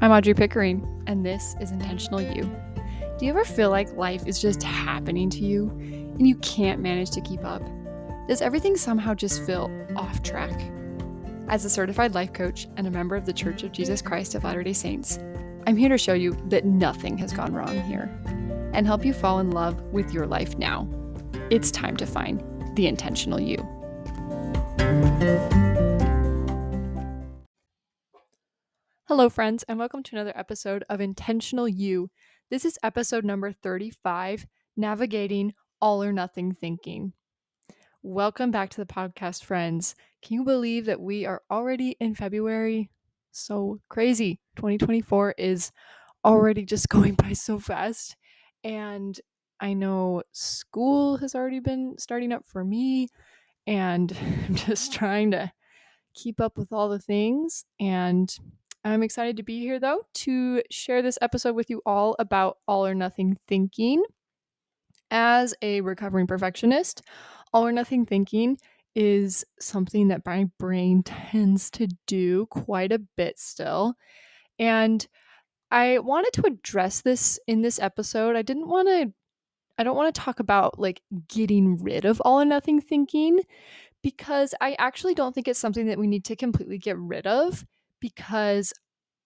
I'm Audrey Pickering, and this is Intentional You. Do you ever feel like life is just happening to you, and you can't manage to keep up? Does everything somehow just feel off track? As a certified life coach and a member of the Church of Jesus Christ of Latter-day Saints, I'm here to show you that nothing has gone wrong here, and help you fall in love with your life now. It's time to find the Intentional You. Hello, friends, and welcome to another episode of Intentional You. This is episode number 35, Navigating All or Nothing Thinking. Welcome back to the podcast, friends. Can you believe that we are already in February? So crazy. 2024 is already just going by so fast. And I know school has already been starting up for me, and I'm just trying to keep up with all the things. And I'm excited to be here, though, to share this episode with you all about all or nothing thinking. As a recovering perfectionist, all or nothing thinking is something that my brain tends to do quite a bit still. And I wanted to address this in this episode. I don't want to talk about like getting rid of all or nothing thinking, because I actually don't think it's something that we need to completely get rid of, because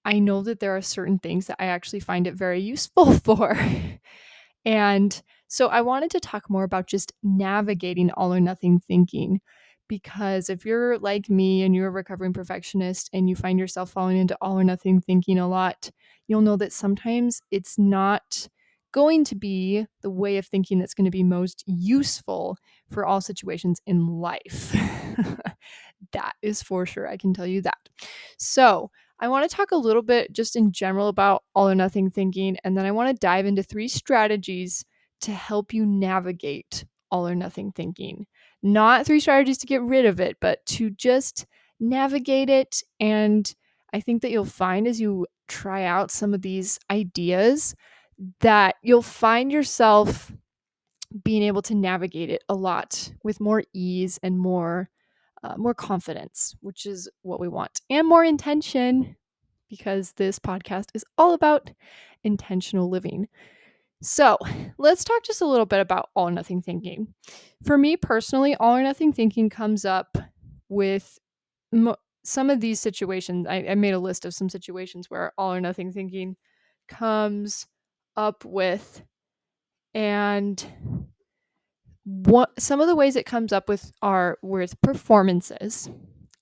I know that there are certain things that I actually find it very useful for. And so I wanted to talk more about just navigating all or nothing thinking, because if you're like me and you're a recovering perfectionist and you find yourself falling into all or nothing thinking a lot, you'll know that sometimes it's not going to be the way of thinking that's going to be most useful for all situations in life. That is for sure. I can tell you that. So I want to talk a little bit just in general about all or nothing thinking, and then I want to dive into 3 strategies to help you navigate all or nothing thinking. Not 3 strategies to get rid of it, but to just navigate it. And I think that you'll find as you try out some of these ideas that you'll find yourself being able to navigate it a lot with more ease and more confidence, which is what we want, and more intention, because this podcast is all about intentional living. So let's talk just a little bit about all or nothing thinking. For me personally, all or nothing thinking comes up with some of these situations. I made a list of some situations where all or nothing thinking comes up with, and what some of the ways it comes up with are with performances.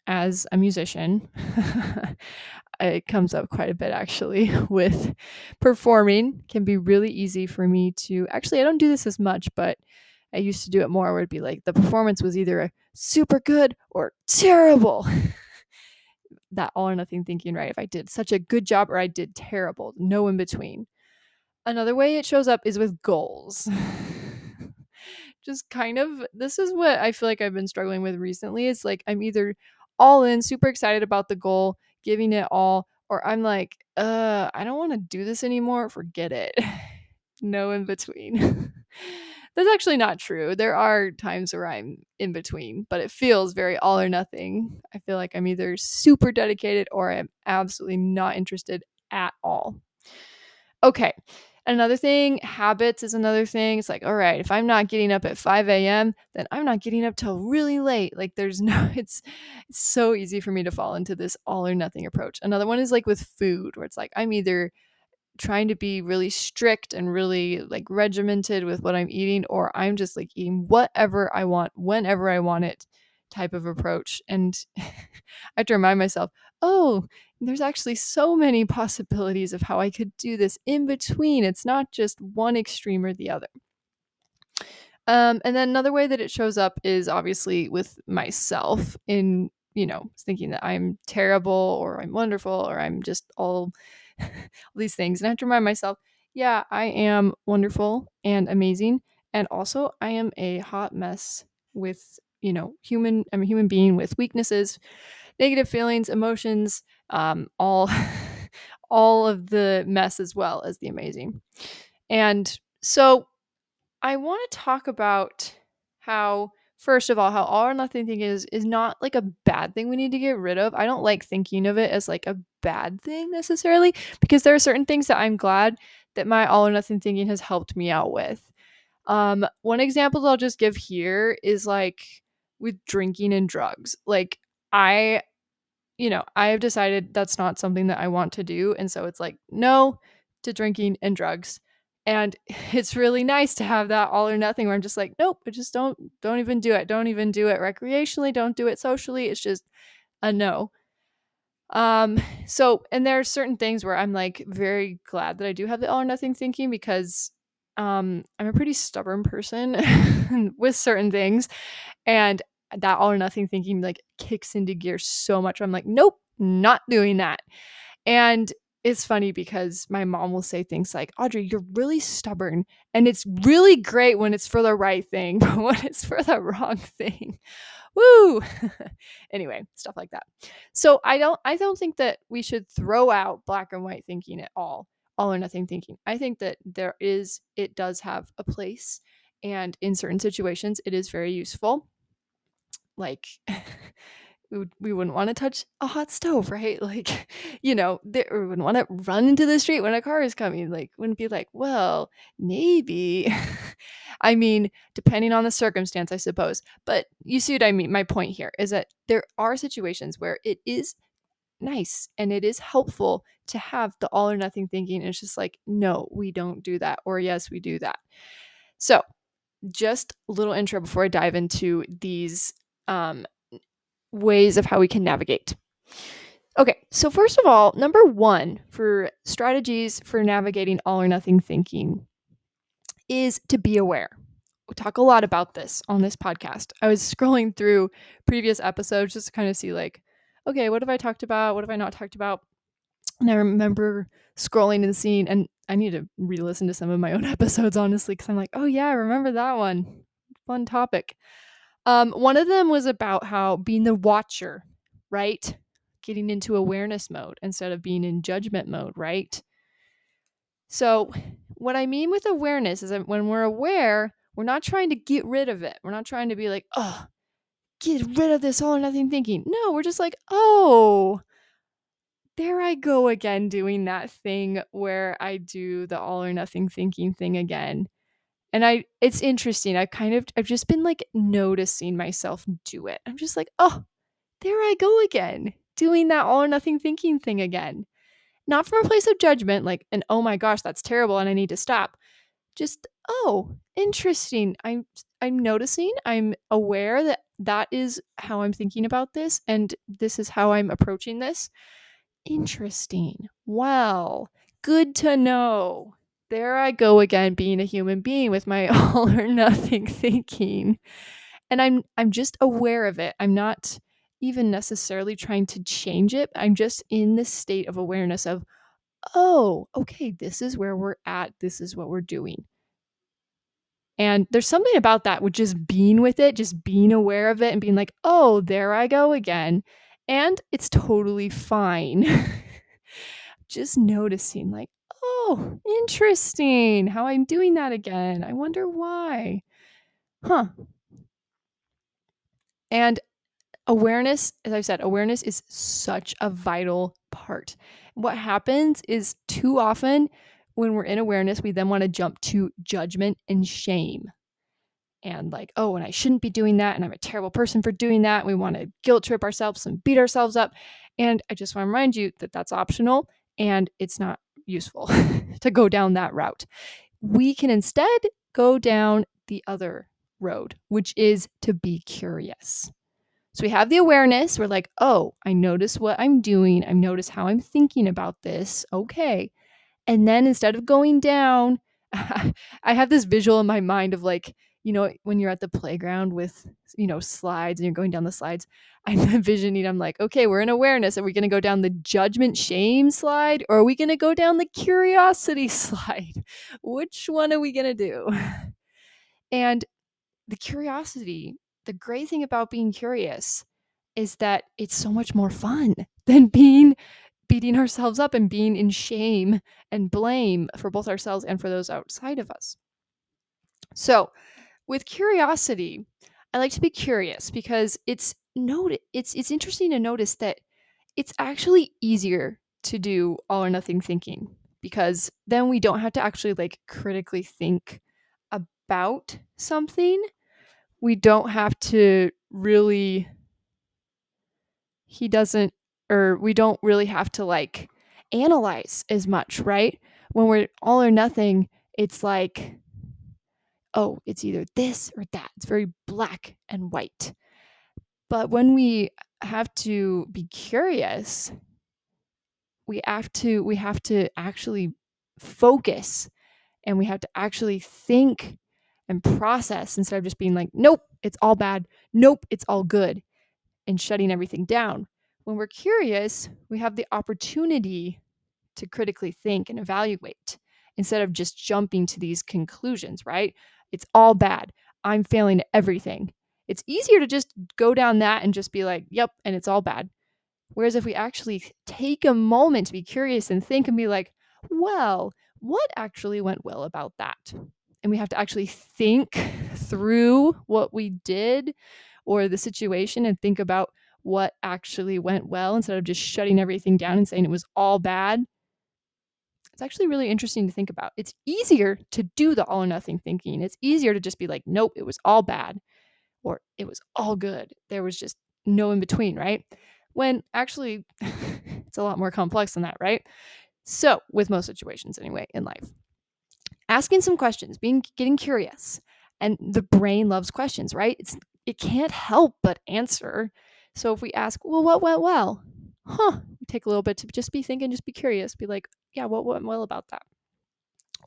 As a musician, it comes up quite a bit, actually, with performing. Can be really easy for me to, actually, I don't do this as much, but I used to do it more, where it'd be like the performance was either super good or terrible. That all or nothing thinking, right? If I did such a good job or I did terrible, no in between. Another way it shows up is with goals. Just kind of, this is what I feel like I've been struggling with recently. It's like I'm either all in, super excited about the goal, giving it all, or I'm like, I don't want to do this anymore. Forget it. No in between. That's actually not true. There are times where I'm in between, but it feels very all or nothing. I feel like I'm either super dedicated or I'm absolutely not interested at all. Okay. Another thing, habits is another thing. It's like, all right, if I'm not getting up at 5 a.m., then I'm not getting up till really late. Like it's so easy for me to fall into this all or nothing approach. Another one is like with food, where it's like, I'm either trying to be really strict and really like regimented with what I'm eating, or I'm just like eating whatever I want, whenever I want it type of approach. And I have to remind myself, oh, there's actually so many possibilities of how I could do this in between. It's not just one extreme or the other. And then another way that it shows up is obviously with myself, in, you know, thinking that I'm terrible or I'm wonderful or I'm just all these things. And I have to remind myself, yeah, I am wonderful and amazing. And also I am a hot mess with, you know, I'm a human being with weaknesses, negative feelings, emotions, all of the mess as well as the amazing. And so I want to talk about how First of all, how all or nothing thinking is not like a bad thing we need to get rid of. I don't like thinking of it as like a bad thing necessarily, because there are certain things that I'm glad that my all or nothing thinking has helped me out with. One example that I'll just give here is like with drinking and drugs. Like I have decided that's not something that I want to do. And so it's like, no to drinking and drugs. And it's really nice to have that all or nothing where I'm just like, nope, I just don't even do it. Don't even do it recreationally. Don't do it socially. It's just a no. And there are certain things where I'm like very glad that I do have the all or nothing thinking, because I'm a pretty stubborn person with certain things. And that all or nothing thinking like kicks into gear so much. I'm like, nope, not doing that. And it's funny because my mom will say things like, Audrey, you're really stubborn. And it's really great when it's for the right thing, but when it's for the wrong thing, woo. Anyway, stuff like that. So I don't think that we should throw out black and white thinking at all or nothing thinking. I think that it does have a place, and in certain situations, it is very useful. Like we wouldn't want to touch a hot stove, right? Like, we wouldn't want to run into the street when a car is coming. Like, wouldn't be like, well, maybe. I mean, depending on the circumstance, I suppose. But you see what I mean? My point here is that there are situations where it is nice and it is helpful to have the all or nothing thinking. And it's just like, no, we don't do that. Or yes, we do that. So just a little intro before I dive into these ways of how we can navigate. Okay, so first of all, number one for strategies for navigating all or nothing thinking is to be aware. We talk a lot about this on this podcast. I was scrolling through previous episodes just to kind of see like, okay, what have I talked about? What have I not talked about? And I remember scrolling and seeing, and I need to re-listen to some of my own episodes, honestly, because I'm like, oh yeah, I remember that one. Fun topic. One of them was about how being the watcher, right? Getting into awareness mode instead of being in judgment mode, right? So what I mean with awareness is that when we're aware, we're not trying to get rid of it. We're not trying to be like, oh, get rid of this all or nothing thinking. No, we're just like, oh, there I go again doing that thing where I do the all or nothing thinking thing again. And it's interesting. I've just been like noticing myself do it. I'm just like, oh, there I go again, doing that all or nothing thinking thing again. Not from a place of judgment, like, and oh my gosh, that's terrible and I need to stop. Just, oh, interesting. I'm noticing, I'm aware that that is how I'm thinking about this, and this is how I'm approaching this. Interesting. Wow. Good to know. There I go again, being a human being with my all or nothing thinking. And I'm just aware of it. I'm not even necessarily trying to change it. I'm just in this state of awareness of, oh, okay, this is where we're at. This is what we're doing. And there's something about that with just being with it, just being aware of it and being like, oh, there I go again. And it's totally fine. Just noticing like, oh, interesting how I'm doing that again. I wonder why. Huh. And awareness, as I've said, awareness is such a vital part. What happens is too often when we're in awareness, we then want to jump to judgment and shame. And like, oh, and I shouldn't be doing that. And I'm a terrible person for doing that. We want to guilt trip ourselves and beat ourselves up. And I just want to remind you that that's optional and it's not useful to go down that route. We can instead go down the other road, which is to be curious. So we have the awareness. We're like, oh, I notice what I'm doing. I notice how I'm thinking about this. Okay. And then instead of going down, I have this visual in my mind of like, when you're at the playground with, slides and you're going down the slides, I'm envisioning, I'm like, okay, we're in awareness. Are we going to go down the judgment shame slide, or are we going to go down the curiosity slide? Which one are we going to do? And the curiosity, the great thing about being curious is that it's so much more fun than beating ourselves up and being in shame and blame for both ourselves and for those outside of us. So, with curiosity, I like to be curious because it's interesting to notice that it's actually easier to do all or nothing thinking, because then we don't have to actually like critically think about something. We don't have to really, we don't really have to like analyze as much, right? When we're all or nothing, it's like, oh, it's either this or that. It's very black and white. But when we have to be curious, we have to actually focus, and we have to actually think and process instead of just being like, nope, it's all bad. Nope, it's all good, and shutting everything down. When we're curious, we have the opportunity to critically think and evaluate instead of just jumping to these conclusions, right? It's all bad. I'm failing at everything. It's easier to just go down that and just be like, yep, and it's all bad. Whereas if we actually take a moment to be curious and think and be like, well, what actually went well about that? And we have to actually think through what we did or the situation and think about what actually went well instead of just shutting everything down and saying it was all bad. It's actually really interesting to think about. It's easier to do the all or nothing thinking. It's easier to just be like, nope, it was all bad, or it was all good. There was just no in between, right? When actually it's a lot more complex than that, right? So with most situations anyway in life, asking some questions, getting curious, and the brain loves questions, right? It can't help but answer. So if we ask, well, what went well? We take a little bit to just be thinking, just be curious, be like, yeah, what went well about that?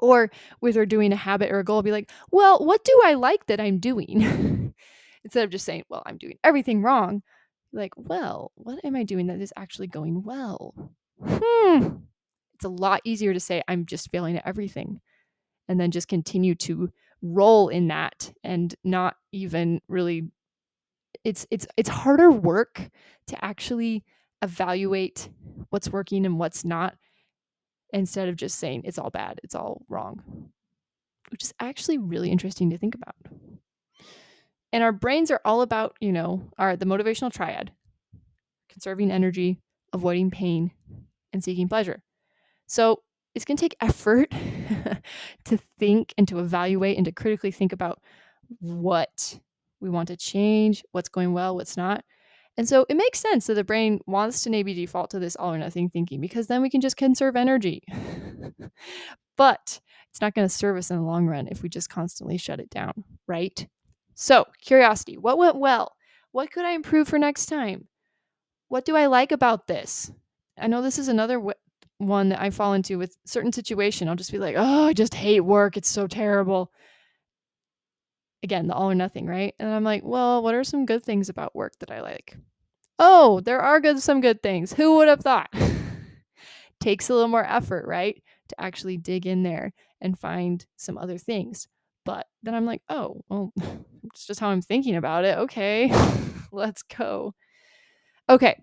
Or with her doing a habit or a goal, be like, well, what do I like that I'm doing? Instead of just saying, well, I'm doing everything wrong. Like, well, what am I doing that is actually going well? It's a lot easier to say, I'm just failing at everything, and then just continue to roll in that and not even really. It's harder work to actually evaluate what's working and what's not, instead of just saying it's all bad, it's all wrong, which is actually really interesting to think about. And our brains are all about, the motivational triad: conserving energy, avoiding pain, and seeking pleasure. So it's going to take effort to think and to evaluate and to critically think about what we want to change, what's going well, what's not. And so it makes sense that the brain wants to maybe default to this all or nothing thinking, because then we can just conserve energy. But it's not going to serve us in the long run if we just constantly shut it down, right? So curiosity: what went well? What could I improve for next time? What do I like about this? I know this is another one that I fall into with certain situation. I'll just be like, oh, I just hate work. It's so terrible. Again, the all or nothing, right? And I'm like, well, what are some good things about work that I like? Oh, there are some good things. Who would have thought? Takes a little more effort, right? To actually dig in there and find some other things. But then I'm like, oh, well, it's just how I'm thinking about it. Okay, let's go. Okay,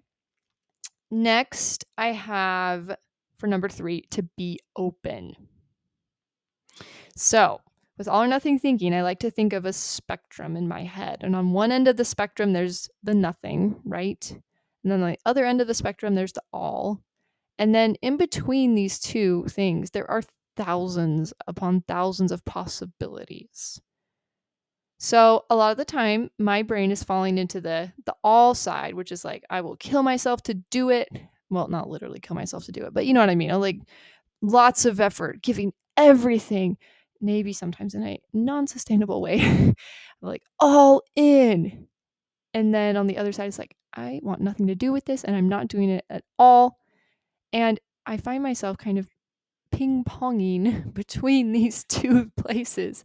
next I have for number 3, to be open. So with all or nothing thinking, I like to think of a spectrum in my head. And on one end of the spectrum, there's the nothing, right? And then on the other end of the spectrum, there's the all. And then in between these two things, there are thousands upon thousands of possibilities. So a lot of the time, my brain is falling into the all side, which is like, I will kill myself to do it. Well, not literally kill myself to do it, but you know what I mean? I'll like lots of effort, giving everything, maybe sometimes in a non-sustainable way. I'm like all in. And then on the other side, it's like, I want nothing to do with this, and I'm not doing it at all. And I find myself kind of ping-ponging between these two places.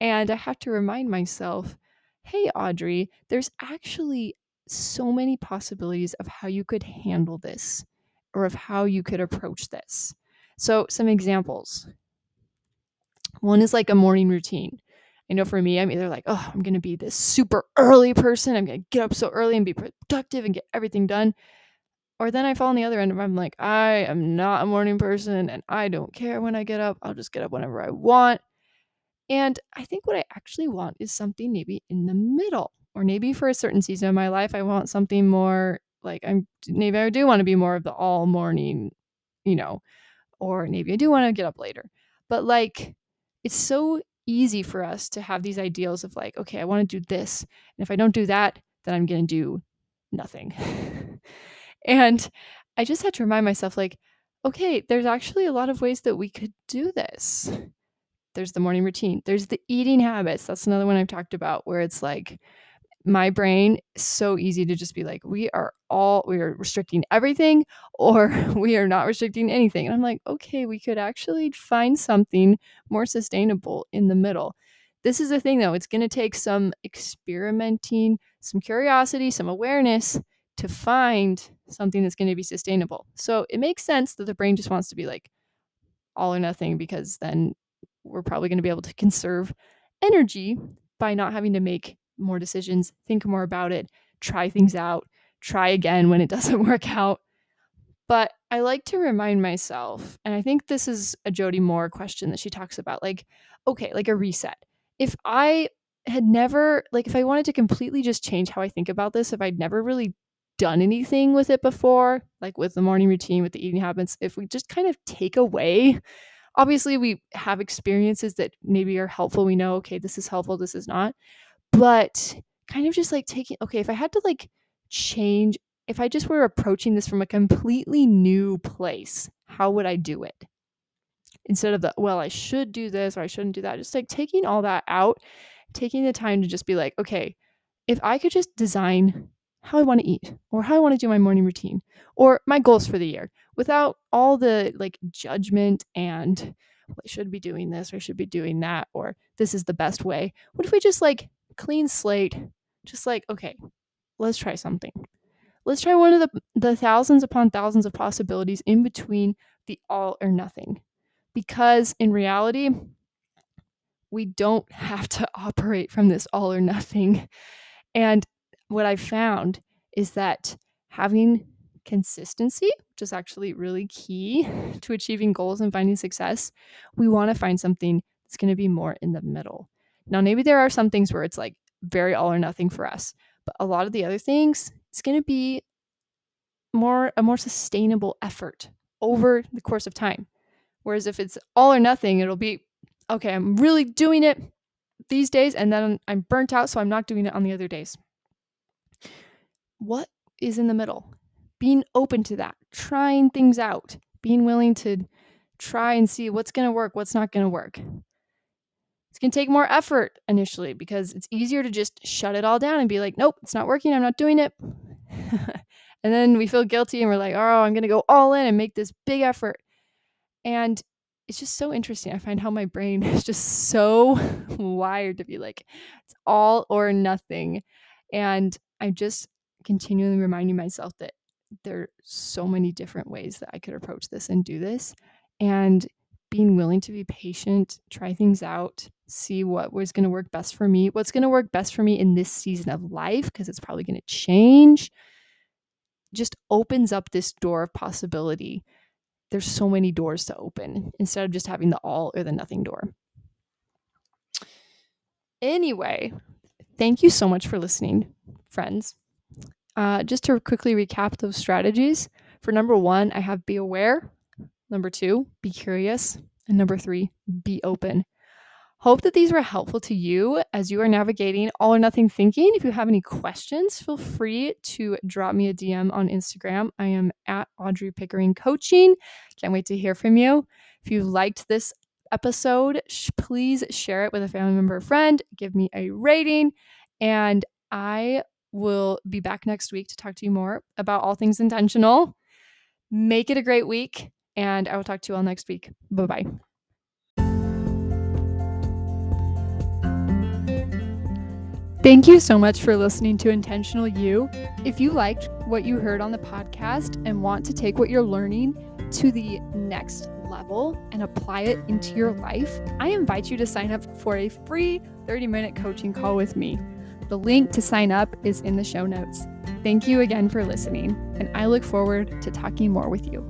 And I have to remind myself, hey, Audrey, there's actually so many possibilities of how you could handle this, or of how you could approach this. So some examples. One is like a morning routine. I know for me, I'm either like, oh, I'm going to be this super early person. I'm going to get up so early and be productive and get everything done. Or then I fall on the other end and I'm like, I am not a morning person, and I don't care when I get up. I'll just get up whenever I want. And I think what I actually want is something maybe in the middle, or maybe for a certain season of my life, I want something more like maybe I do want to be more of the all morning, or maybe I do want to get up later. But like, it's so easy for us to have these ideals of like, okay, I want to do this. And if I don't do that, then I'm going to do nothing. And I just had to remind myself like, okay, there's actually a lot of ways that we could do this. There's the morning routine. There's the eating habits. That's another one I've talked about where it's like my brain is so easy to just be like, we are restricting everything or we are not restricting anything. And I'm like, okay, we could actually find something more sustainable in the middle. This is the thing though. It's going to take some experimenting, some curiosity, some awareness to find something that's going to be sustainable. So it makes sense that the brain just wants to be like all or nothing, because then we're probably going to be able to conserve energy by not having to make more decisions, think more about it, try things out, try again when it doesn't work out. But I like to remind myself, and I think this is a Jody Moore question that she talks about, like, okay, like a reset. If I had never, like if I wanted to completely just change how I think about this, if I'd never really done anything with it before, like with the morning routine, with the eating habits, if we just kind of take away, obviously we have experiences that maybe are helpful. We know, okay, this is helpful, this is not. But kind of just like taking, okay, if I had to like change, if I just were approaching this from a completely new place, how would I do it? Instead of the, well, I should do this or I shouldn't do that. Just like taking all that out, taking the time to just be like, okay, if I could just design how I want to eat or how I want to do my morning routine or my goals for the year without all the like judgment and well, I should be doing this or I should be doing that or this is the best way. What if we just like clean slate, just like, okay, let's try something. Let's try one of the thousands upon thousands of possibilities in between the all or nothing, because in reality, we don't have to operate from this all or nothing. And what I've found is that having consistency, which is actually really key to achieving goals and finding success, we want to find something that's going to be more in the middle. Now, maybe there are some things where it's like very all or nothing for us, but a lot of the other things, it's going to be a more sustainable effort over the course of time. Whereas if it's all or nothing, it'll be, okay, I'm really doing it these days and then I'm burnt out, so I'm not doing it on the other days. What is in the middle? Being open to that, trying things out, being willing to try and see what's going to work, what's not going to work. It's going to take more effort initially because it's easier to just shut it all down and be like, nope, it's not working. I'm not doing it. And then we feel guilty and we're like, oh, I'm going to go all in and make this big effort. And it's just so interesting. I find how my brain is just so wired to be like, it's all or nothing. And I'm just continually reminding myself that there are so many different ways that I could approach this and do this. And being willing to be patient, try things out, see what was going to work best for me, what's going to work best for me in this season of life, because it's probably going to change, just opens up this door of possibility. There's so many doors to open instead of just having the all or the nothing door. Anyway, thank you so much for listening, friends. Just to quickly recap those strategies, for number one, I have be aware. Number two, be curious. And number three, be open. Hope that these were helpful to you as you are navigating all or nothing thinking. If you have any questions, feel free to drop me a DM on Instagram. I am at Audrey Pickering Coaching. Can't wait to hear from you. If you liked this episode, please share it with a family member or friend. Give me a rating. And I will be back next week to talk to you more about all things intentional. Make it a great week. And I will talk to you all next week. Bye-bye. Thank you so much for listening to Intentional You. If you liked what you heard on the podcast and want to take what you're learning to the next level and apply it into your life, I invite you to sign up for a free 30-minute coaching call with me. The link to sign up is in the show notes. Thank you again for listening, and I look forward to talking more with you.